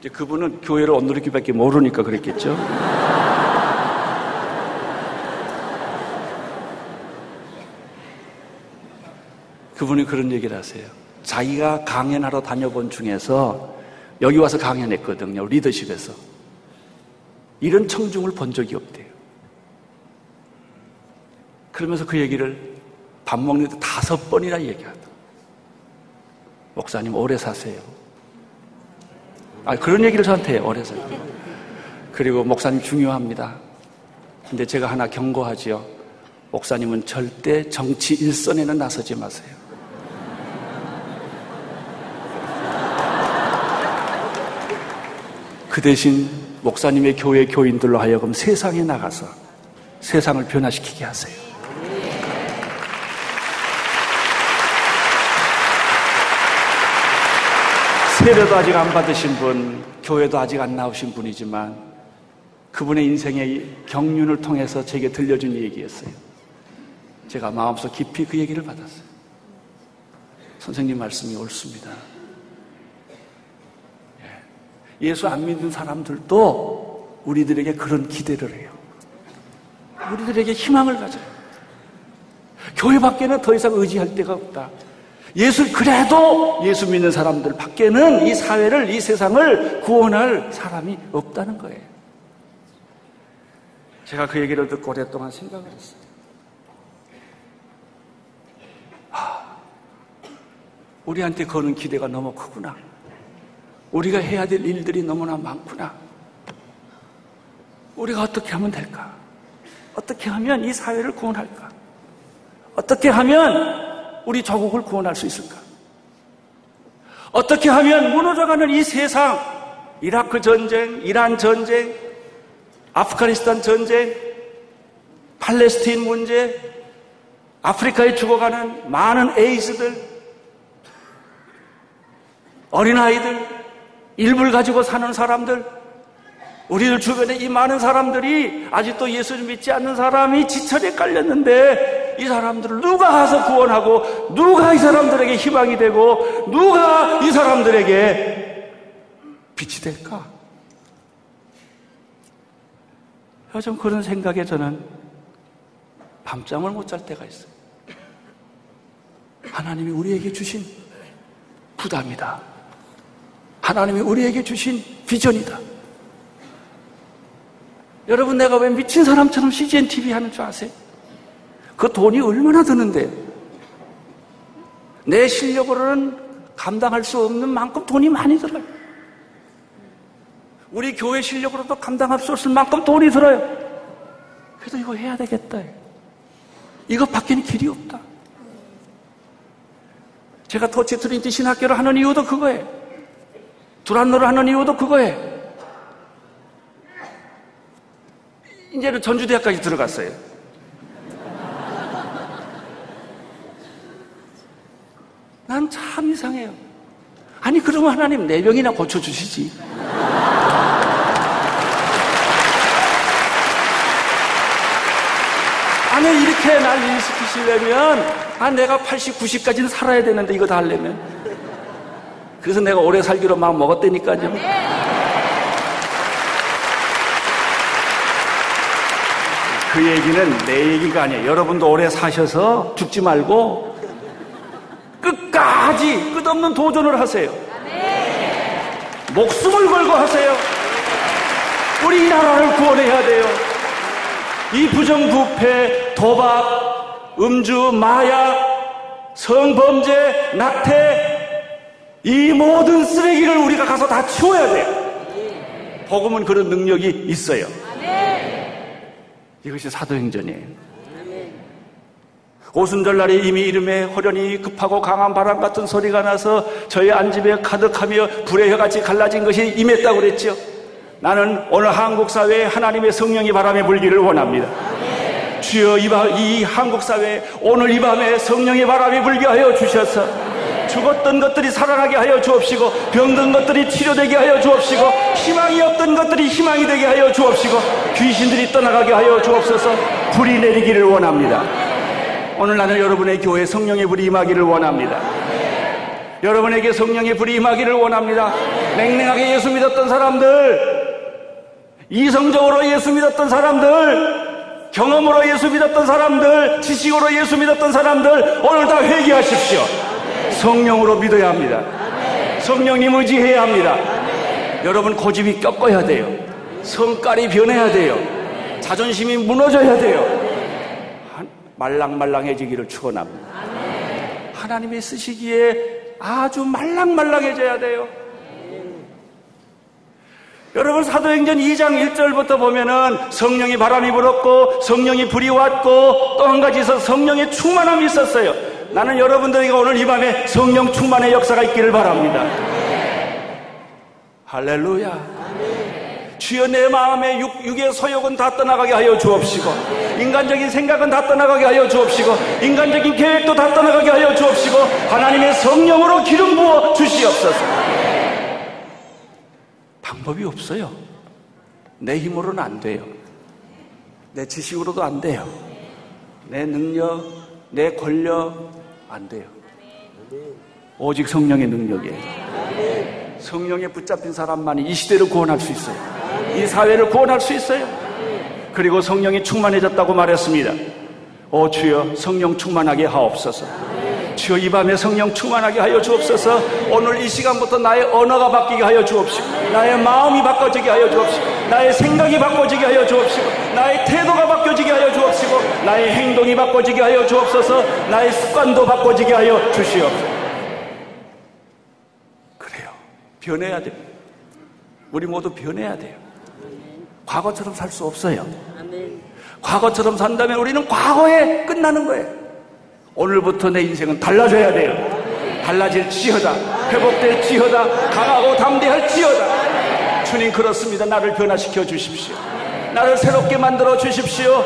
이제 그분은 교회를 온누리교회밖에 모르니까 그랬겠죠. 그분이 그런 얘기를 하세요. 자기가 강연하러 다녀본 중에서 여기 와서 강연했거든요. 리더십에서. 이런 청중을 본 적이 없대요. 그러면서 그 얘기를 밥 먹는데 5번이나 얘기하다. 목사님 오래 사세요. 그런 얘기를 저한테 해요. 오래 사세요. 그리고 목사님 중요합니다. 근데 제가 하나 경고하지요. 목사님은 절대 정치 일선에는 나서지 마세요. 그 대신 목사님의 교회 교인들로 하여금 세상에 나가서 세상을 변화시키게 하세요. 세례도 아직 안 받으신 분, 교회도 아직 안 나오신 분이지만 그분의 인생의 경륜을 통해서 제게 들려준 얘기였어요. 제가 마음속 깊이 그 얘기를 받았어요. 선생님 말씀이 옳습니다. 예수 안 믿는 사람들도 우리들에게 그런 기대를 해요. 우리들에게 희망을 가져요. 교회 밖에는 더 이상 의지할 데가 없다. 그래도 예수 믿는 사람들 밖에는 이 사회를, 이 세상을 구원할 사람이 없다는 거예요. 제가 그 얘기를 듣고 오랫동안 생각을 했어요. 우리한테 거는 기대가 너무 크구나. 우리가 해야 될 일들이 너무나 많구나. 우리가 어떻게 하면 될까? 어떻게 하면 이 사회를 구원할까? 어떻게 하면 우리 조국을 구원할 수 있을까? 어떻게 하면 무너져가는 이 세상, 이라크 전쟁, 이란 전쟁, 아프가니스탄 전쟁, 팔레스틴 문제, 아프리카에 죽어가는 많은 에이즈들, 어린아이들, 일부를 가지고 사는 사람들, 우리들 주변에 이 많은 사람들이, 아직도 예수를 믿지 않는 사람이 지천에 깔렸는데 이 사람들을 누가 가서 구원하고, 누가 이 사람들에게 희망이 되고, 누가 이 사람들에게 빛이 될까? 요즘 그런 생각에 저는 밤잠을 못 잘 때가 있어요. 하나님이 우리에게 주신 부담이다. 하나님이 우리에게 주신 비전이다. 여러분, 내가 왜 미친 사람처럼 CGNTV 하는 줄 아세요? 그 돈이 얼마나 드는데요. 내 실력으로는 감당할 수 없는 만큼 돈이 많이 들어요. 우리 교회 실력으로도 감당할 수 없을 만큼 돈이 들어요. 그래도 이거 해야 되겠다. 이것밖에는 길이 없다. 제가 터치 트린티 신학교를 하는 이유도 그거예요. 두란노를 하는 이유도 그거예요. 이제는 전주대학까지 들어갔어요. 난 참 이상해요. 아니 그러면 하나님 네 명이나 고쳐주시지. 아니 이렇게 날 일시키시려면 내가 80, 90까지는 살아야 되는데 이거 다 하려면. 그래서 내가 오래 살기로 마음 먹었다니까요. 그 얘기는 내 얘기가 아니에요. 여러분도 오래 사셔서 죽지 말고 끝까지 끝없는 도전을 하세요. 목숨을 걸고 하세요. 우리 이 나라를 구원해야 돼요. 이 부정부패, 도박, 음주, 마약, 성범죄, 낙태, 이 모든 쓰레기를 우리가 가서 다 치워야 돼요. 복음은 그런 능력이 있어요. 이것이 사도행전이에요. 오순절날에 이미 이름에 호련히 급하고 강한 바람 같은 소리가 나서 저희 안집에 가득하며 불의 혀같이 갈라진 것이 임했다고 그랬죠. 나는 오늘 한국 사회에 하나님의 성령이 바람에 불기를 원합니다. 네. 주여 이 한국 사회에 오늘 이 밤에 성령의 바람이 불게 하여 주셔서 네. 죽었던 것들이 살아나게 하여 주옵시고, 병든 것들이 치료되게 하여 주옵시고, 네. 희망이 없던 것들이 희망이 되게 하여 주옵시고, 귀신들이 떠나가게 하여 주옵소서. 불이 내리기를 원합니다. 네. 오늘 나는 여러분의 교회에 성령의 불이 임하기를 원합니다. 네. 여러분에게 성령의 불이 임하기를 원합니다. 네. 냉랭하게 예수 믿었던 사람들, 이성적으로 예수 믿었던 사람들, 경험으로 예수 믿었던 사람들, 지식으로 예수 믿었던 사람들, 오늘 다 회개하십시오. 아멘. 성령으로 믿어야 합니다. 아멘. 성령님 의지해야 합니다. 아멘. 여러분 고집이 꺾어야 돼요. 성깔이 변해야 돼요. 아멘. 자존심이 무너져야 돼요. 아멘. 말랑말랑해지기를 축원합니다. 아멘. 하나님이 쓰시기에 아주 말랑말랑해져야 돼요. 여러분 사도행전 2장 1절부터 보면은 성령이 바람이 불었고 성령이 불이 왔고 또 한 가지에서 성령의 충만함이 있었어요. 나는 여러분들에게 오늘 이 밤에 성령 충만의 역사가 있기를 바랍니다. 할렐루야. 주여 내 마음에 육의 소욕은 다 떠나가게 하여 주옵시고, 인간적인 생각은 다 떠나가게 하여 주옵시고, 인간적인 계획도 다 떠나가게 하여 주옵시고, 하나님의 성령으로 기름 부어 주시옵소서. 방법이 없어요. 내 힘으로는 안 돼요. 내 지식으로도 안 돼요. 내 능력, 내 권력 안 돼요. 오직 성령의 능력이에요. 성령에 붙잡힌 사람만이 이 시대를 구원할 수 있어요. 이 사회를 구원할 수 있어요. 그리고 성령이 충만해졌다고 말했습니다. 오 주여 성령 충만하게 하옵소서. 주여 이 밤에 성령 충만하게 하여 주옵소서. 오늘 이 시간부터 나의 언어가 바뀌게 하여 주옵시고, 나의 마음이 바꿔지게 하여 주옵시고, 나의 생각이 바꿔지게 하여 주옵시고, 나의 태도가 바뀌어지게 하여 주옵시고, 나의 행동이 바꿔지게 하여 주옵소서. 나의 습관도 바꿔지게 하여 주시옵소서. 그래요. 변해야 돼요. 우리 모두 변해야 돼요. 과거처럼 살 수 없어요. 과거처럼 산다면 우리는 과거에 끝나는 거예요. 오늘부터 내 인생은 달라져야 돼요. 달라질지어다, 회복될지어다, 강하고 담대할지어다. 주님 그렇습니다. 나를 변화시켜 주십시오. 나를 새롭게 만들어 주십시오.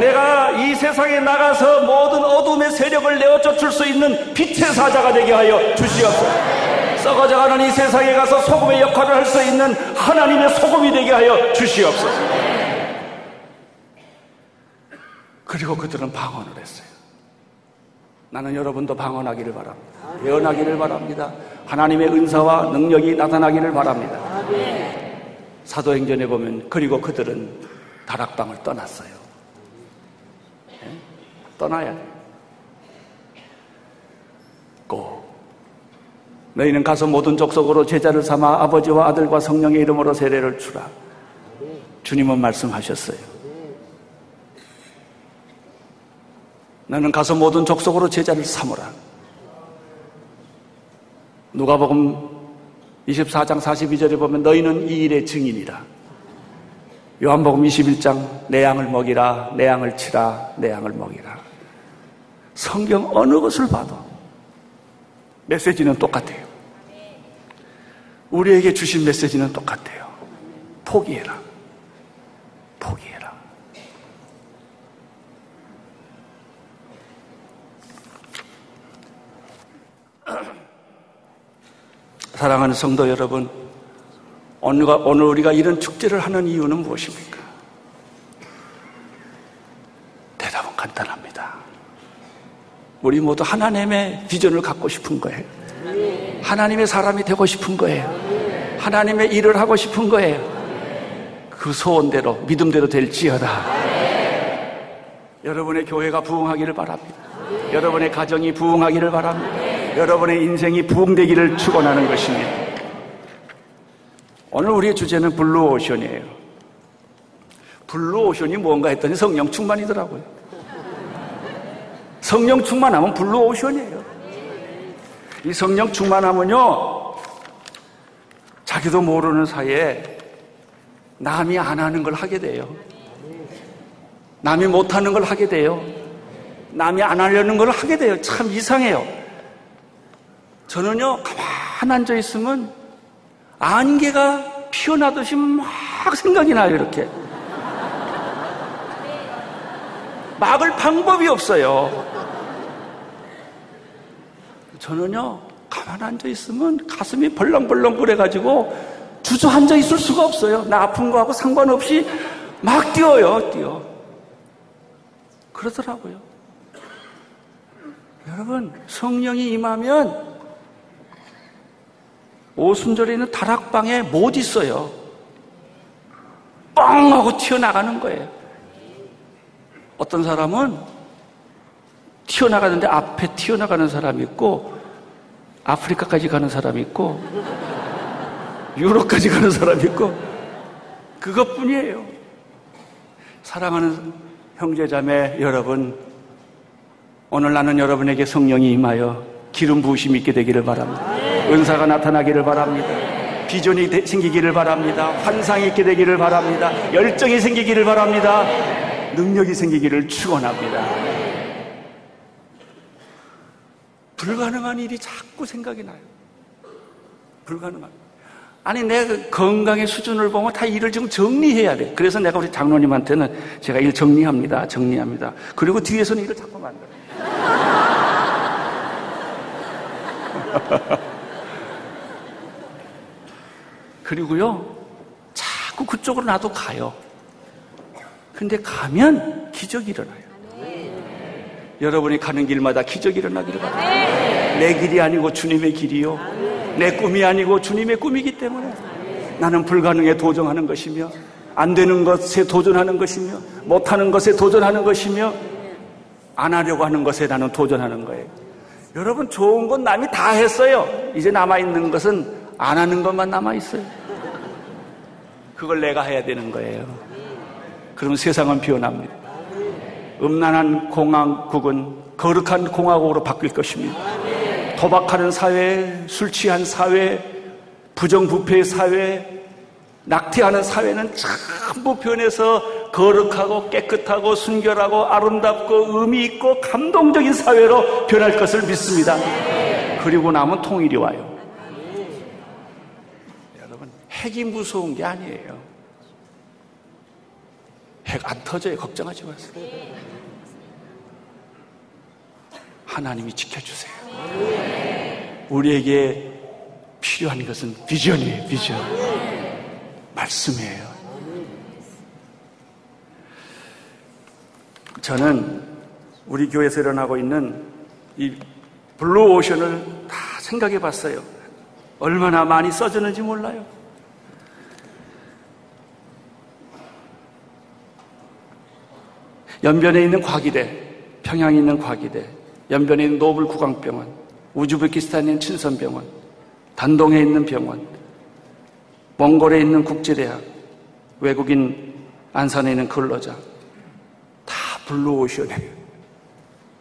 내가 이 세상에 나가서 모든 어둠의 세력을 내어쫓을 수 있는 빛의 사자가 되게 하여 주시옵소서. 썩어져가는 이 세상에 가서 소금의 역할을 할 수 있는 하나님의 소금이 되게 하여 주시옵소서. 그리고 그들은 방언을 했어요. 나는 여러분도 방언하기를 바랍니다. 예언하기를 바랍니다. 하나님의 은사와 능력이 나타나기를 바랍니다. 사도행전에 보면 그리고 그들은 다락방을 떠났어요. 네? 떠나야 돼요. 고 너희는 가서 모든 족속으로 제자를 삼아 아버지와 아들과 성령의 이름으로 세례를 주라. 주님은 말씀하셨어요. 너는 가서 모든 족속으로 제자를 삼으라. 누가복음 24장 42절에 보면 너희는 이 일의 증인이라. 요한복음 21장 내 양을 먹이라, 내 양을 치라, 내 양을 먹이라. 성경 어느 것을 봐도 메시지는 똑같아요. 우리에게 주신 메시지는 똑같아요. 포기해라. 포기해라. 사랑하는 성도 여러분, 오늘 우리가 이런 축제를 하는 이유는 무엇입니까? 대답은 간단합니다. 우리 모두 하나님의 비전을 갖고 싶은 거예요. 하나님의 사람이 되고 싶은 거예요. 하나님의 일을 하고 싶은 거예요. 그 소원대로, 믿음대로 될지어다. 여러분의 교회가 부흥하기를 바랍니다. 여러분의 가정이 부흥하기를 바랍니다. 여러분의 인생이 부흥되기를 축원하는 것입니다. 오늘 우리의 주제는 블루오션이에요. 블루오션이 뭔가 했더니 성령 충만이더라고요. 성령 충만하면 블루오션이에요. 이 성령 충만하면요, 자기도 모르는 사이에 남이 안 하는 걸 하게 돼요. 남이 못 하는 걸 하게 돼요. 남이 안 하려는 걸 하게 돼요. 참 이상해요. 저는요, 가만히 앉아 있으면 안개가 피어나듯이 막 생각이 나요. 이렇게 막을 방법이 없어요. 저는요, 가만히 앉아있으면 가슴이 벌렁벌렁 그래가지고 주저앉아 있을 수가 없어요. 나 아픈 거하고 상관없이 막 뛰어요. 그러더라고요. 여러분, 성령이 임하면 오순절에 있는 다락방에 못 있어요. 뻥 하고 튀어나가는 거예요. 어떤 사람은 튀어나가는데 앞에 튀어나가는 사람이 있고, 아프리카까지 가는 사람이 있고, 유럽까지 가는 사람이 있고, 그것뿐이에요. 사랑하는 형제자매 여러분, 오늘 나는 여러분에게 성령이 임하여 기름 부으심이 있게 되기를 바랍니다. 은사가 나타나기를 바랍니다. 비전이 생기기를 바랍니다. 환상이 있게 되기를 바랍니다. 열정이 생기기를 바랍니다. 능력이 생기기를 축원합니다. 불가능한 일이 자꾸 생각이 나요. 불가능한. 아니, 내 건강의 수준을 보면 다 일을 지금 정리해야 돼. 그래서 내가 우리 장로님한테는 제가 일 정리합니다. 그리고 뒤에서는 일을 자꾸 만들어요. 그리고요, 자꾸 그쪽으로 나도 가요. 근데 가면 기적이 일어나요. 여러분이 가는 길마다 기적이 일어나기를 바랍니다. 내 길이 아니고 주님의 길이요, 내 꿈이 아니고 주님의 꿈이기 때문에 나는 불가능에 도전하는 것이며, 안 되는 것에 도전하는 것이며, 못하는 것에 도전하는 것이며, 안 하려고 하는 것에 나는 도전하는 거예요. 여러분, 좋은 건 남이 다 했어요. 이제 남아있는 것은 안 하는 것만 남아있어요. 그걸 내가 해야 되는 거예요. 그러면 세상은 변합니다. 음란한 공화국은 거룩한 공화국으로 바뀔 것입니다. 도박하는 사회, 술 취한 사회, 부정부패의 사회, 낙태하는 사회는 전부 변해서 거룩하고 깨끗하고 순결하고 아름답고 의미 있고 감동적인 사회로 변할 것을 믿습니다. 그리고 나면 통일이 와요. 여러분, 핵이 무서운 게 아니에요. 핵 안 터져요. 걱정하지 마세요. 하나님이 지켜주세요. 우리에게 필요한 것은 비전이에요. 비전. 말씀이에요. 저는 우리 교회에서 일어나고 있는 이 블루오션을 다 생각해 봤어요. 얼마나 많이 써졌는지 몰라요. 연변에 있는 과기대, 평양에 있는 과기대, 연변에 있는 노블 구강병원, 우즈베키스탄에 있는 친선병원, 단동에 있는 병원, 몽골에 있는 국제대학, 외국인 안산에 있는 근로자, 다 블루오션이에요.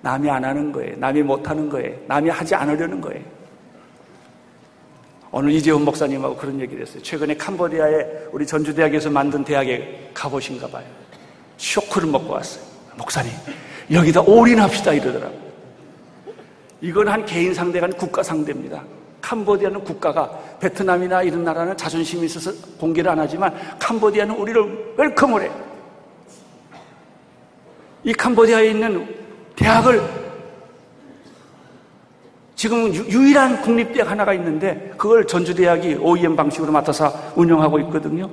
남이 안 하는 거예요. 남이 못하는 거예요. 남이 하지 않으려는 거예요. 오늘 이재훈 목사님하고 그런 얘기를 했어요. 최근에 캄보디아에 우리 전주대학에서 만든 대학에 가보신가 봐요. 쇼크를 먹고 왔어요. 목사님, 여기다 올인합시다 이러더라고요. 이건 한 개인 상대가 아니라 국가 상대입니다. 캄보디아는 국가가, 베트남이나 이런 나라는 자존심이 있어서 공개를 안 하지만 캄보디아는 우리를 웰컴을 해요. 이 캄보디아에 있는 대학을, 지금 유일한 국립대학 하나가 있는데 그걸 전주대학이 OEM 방식으로 맡아서 운영하고 있거든요.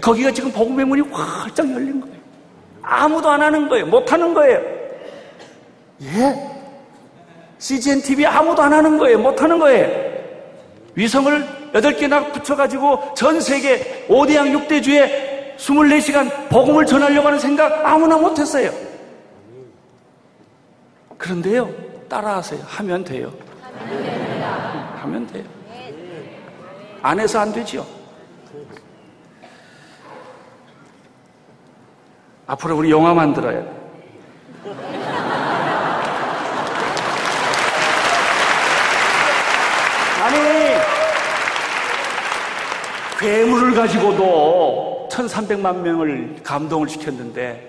거기가 지금 복음의 문이 활짝 열린 거예요. 아무도 안 하는 거예요. 못 하는 거예요. 예? CGNTV 아무도 안 하는 거예요. 못 하는 거예요. 위성을 8개나 붙여가지고 전 세계 5대양 6대주에 24시간 복음을 전하려고 하는 생각 아무나 못했어요. 그런데요, 따라하세요. 하면 돼요. 하면 돼요. 안 해서 안 되지요. 앞으로 우리 영화 만들어야 돼. 아니, 괴물을 가지고도 1300만 명을 감동을 시켰는데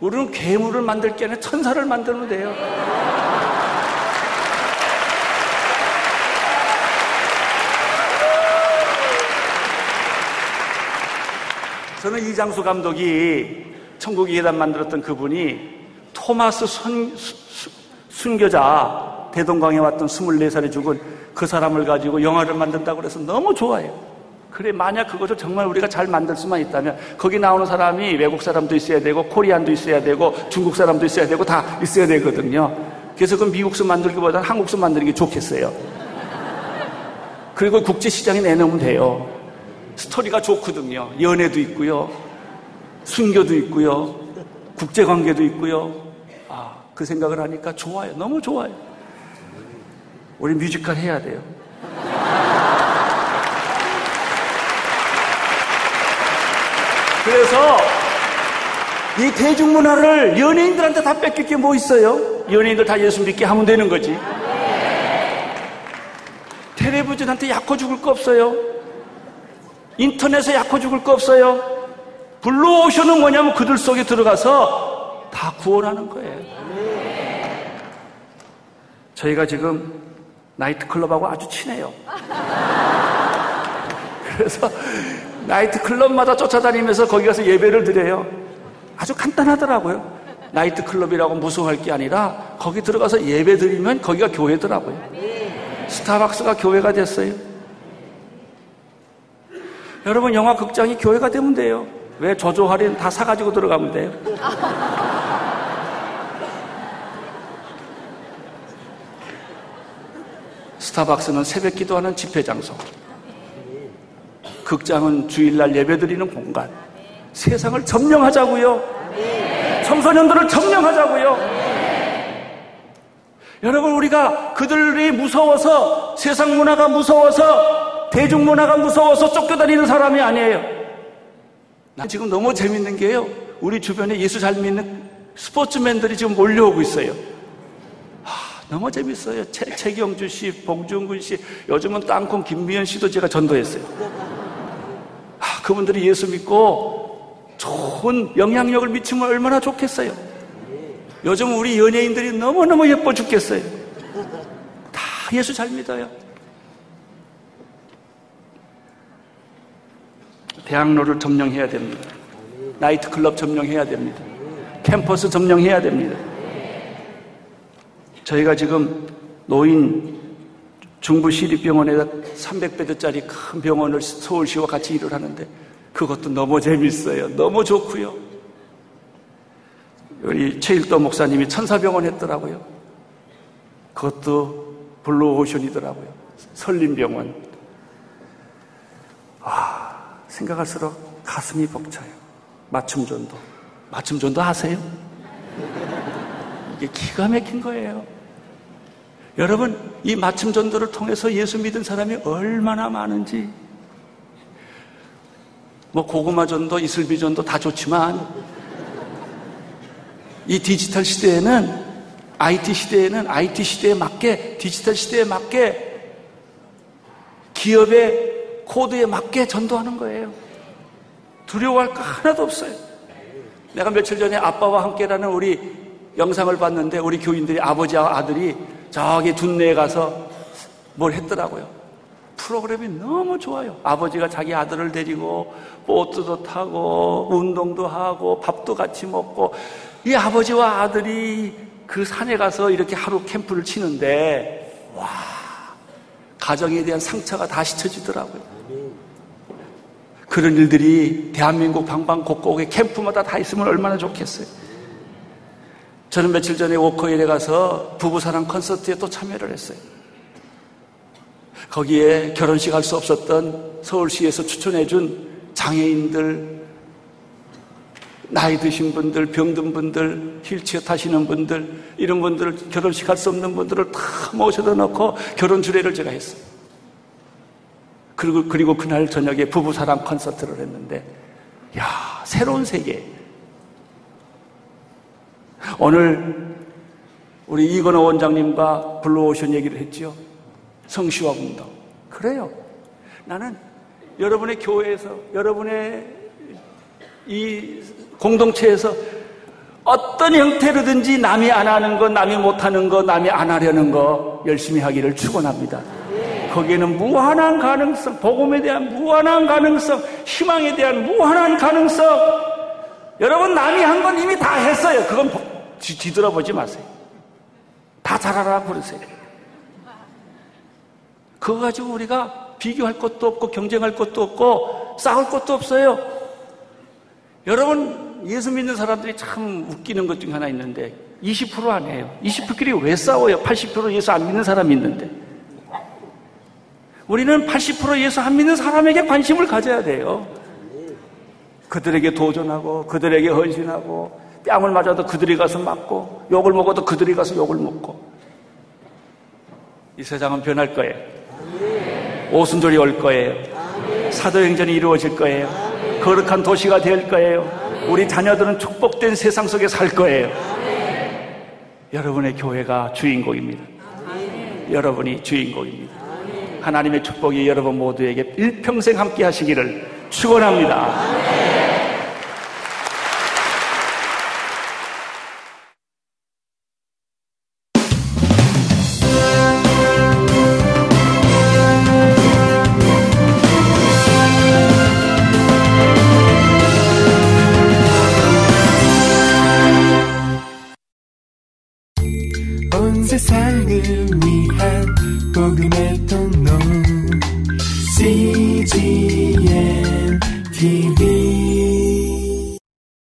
우리는 괴물을 만들 게 아니라 천사를 만들면 돼요. 저는 이장수 감독이 천국의 계단 만들었던 그분이 토마스 순교자, 대동강에 왔던 24살에 죽은 그 사람을 가지고 영화를 만든다고 그래서 너무 좋아해요. 그래, 만약 그것을 정말 우리가 잘 만들 수만 있다면 거기 나오는 사람이 외국 사람도 있어야 되고 코리안도 있어야 되고 중국 사람도 있어야 되고 다 있어야 되거든요. 그래서 그 미국수 만들기보다는 한국수 만드는 게 좋겠어요. 그리고 국제시장에 내놓으면 돼요. 스토리가 좋거든요. 연애도 있고요, 순교도 있고요, 국제관계도 있고요. 아, 그 생각을 하니까 좋아요. 너무 좋아요. 우리 뮤지컬 해야 돼요. 그래서 이 대중문화를 연예인들한테 다 뺏길 게 뭐 있어요? 연예인들 다 예수 믿게 하면 되는 거지. 텔레비전한테 약코 죽을 거 없어요. 인터넷에 약코 죽을 거 없어요. 블루오션은 뭐냐면 그들 속에 들어가서 다 구원하는 거예요. 저희가 지금 나이트클럽하고 아주 친해요. 그래서 나이트클럽마다 쫓아다니면서 거기 가서 예배를 드려요. 아주 간단하더라고요. 나이트클럽이라고 무서워할 게 아니라 거기 들어가서 예배 드리면 거기가 교회더라고요. 스타벅스가 교회가 됐어요. 여러분, 영화 극장이 교회가 되면 돼요. 왜 조조 할인 다 사가지고 들어가면 돼요. 스타벅스는 새벽 기도하는 집회 장소, 극장은 주일날 예배드리는 공간. 아멘. 세상을 점령하자고요. 아멘. 청소년들을 점령하자고요. 아멘. 여러분, 우리가 그들이 무서워서, 세상 문화가 무서워서, 대중문화가 무서워서 쫓겨다니는 사람이 아니에요. 나 지금 너무 재밌는 게요, 우리 주변에 예수 잘 믿는 스포츠맨들이 지금 몰려오고 있어요. 너무 재밌어요. 최경주 씨, 봉준근 씨, 요즘은 땅콩 김미연 씨도 제가 전도했어요. 그분들이 예수 믿고 좋은 영향력을 미치면 얼마나 좋겠어요. 요즘 우리 연예인들이 너무너무 예뻐 죽겠어요. 다 예수 잘 믿어요. 대학로를 점령해야 됩니다. 나이트클럽 점령해야 됩니다. 캠퍼스 점령해야 됩니다. 저희가 지금 노인 중부시립병원에 300베드짜리 큰 병원을 서울시와 같이 일을 하는데 그것도 너무 재밌어요. 너무 좋고요. 우리 최일도 목사님이 천사병원 했더라고요. 그것도 블루오션이더라고요. 설림병원. 아, 생각할수록 가슴이 벅차요. 맞춤전도. 맞춤전도 하세요? 이게 기가 막힌 거예요. 여러분, 이 맞춤 전도를 통해서 예수 믿은 사람이 얼마나 많은지. 고구마 전도, 이슬비 전도 다 좋지만 이 디지털 시대에는, IT 시대에는 IT 시대에 맞게, 디지털 시대에 맞게, 기업의 코드에 맞게 전도하는 거예요. 두려워할 거 하나도 없어요. 내가 며칠 전에 아빠와 함께라는 우리 영상을 봤는데 우리 교인들이, 아버지와 아들이 저기 둔내에 가서 뭘 했더라고요. 프로그램이 너무 좋아요. 아버지가 자기 아들을 데리고 보트도 타고 운동도 하고 밥도 같이 먹고, 이 아버지와 아들이 그 산에 가서 이렇게 하루 캠프를 치는데, 와, 가정에 대한 상처가 다 씻어지더라고요. 그런 일들이 대한민국 방방곡곡에 캠프마다 다 있으면 얼마나 좋겠어요. 저는 며칠 전에 워커힐에 가서 부부사랑 콘서트에 또 참여를 했어요. 거기에 결혼식 할 수 없었던 서울시에서 추천해준 장애인들, 나이 드신 분들, 병든 분들, 휠체어 타시는 분들, 이런 분들을, 결혼식 할 수 없는 분들을 다 모셔다 놓고 결혼 주례를 제가 했어요. 그리고 그날 저녁에 부부사랑 콘서트를 했는데, 이야, 새로운 세계. 오늘 우리 이건호 원장님과 블루오션 얘기를 했죠. 성시와 운동. 그래요. 나는 여러분의 교회에서, 여러분의 이 공동체에서 어떤 형태로든지 남이 안 하는 거, 남이 못 하는 거, 남이 안 하려는 거 열심히 하기를 축원합니다. 거기에는 무한한 가능성, 복음에 대한 무한한 가능성, 희망에 대한 무한한 가능성. 여러분, 남이 한 건 이미 다 했어요. 그건 뒤돌아보지 마세요. 다 잘하라 그러세요. 그거 가지고 우리가 비교할 것도 없고 경쟁할 것도 없고 싸울 것도 없어요. 여러분, 예수 믿는 사람들이 참 웃기는 것 중에 하나 있는데, 20% 안 해요. 20%끼리 왜 싸워요? 80% 예수 안 믿는 사람이 있는데. 우리는 80% 예수 안 믿는 사람에게 관심을 가져야 돼요. 그들에게 도전하고, 그들에게 헌신하고, 뺨을 맞아도 그들이 가서 맞고, 욕을 먹어도 그들이 가서 욕을 먹고. 이 세상은 변할 거예요. 오순절이 올 거예요. 사도행전이 이루어질 거예요. 거룩한 도시가 될 거예요. 우리 자녀들은 축복된 세상 속에 살 거예요. 여러분의 교회가 주인공입니다. 여러분이 주인공입니다. 하나님의 축복이 여러분 모두에게 일평생 함께 하시기를 축원합니다. CGNTV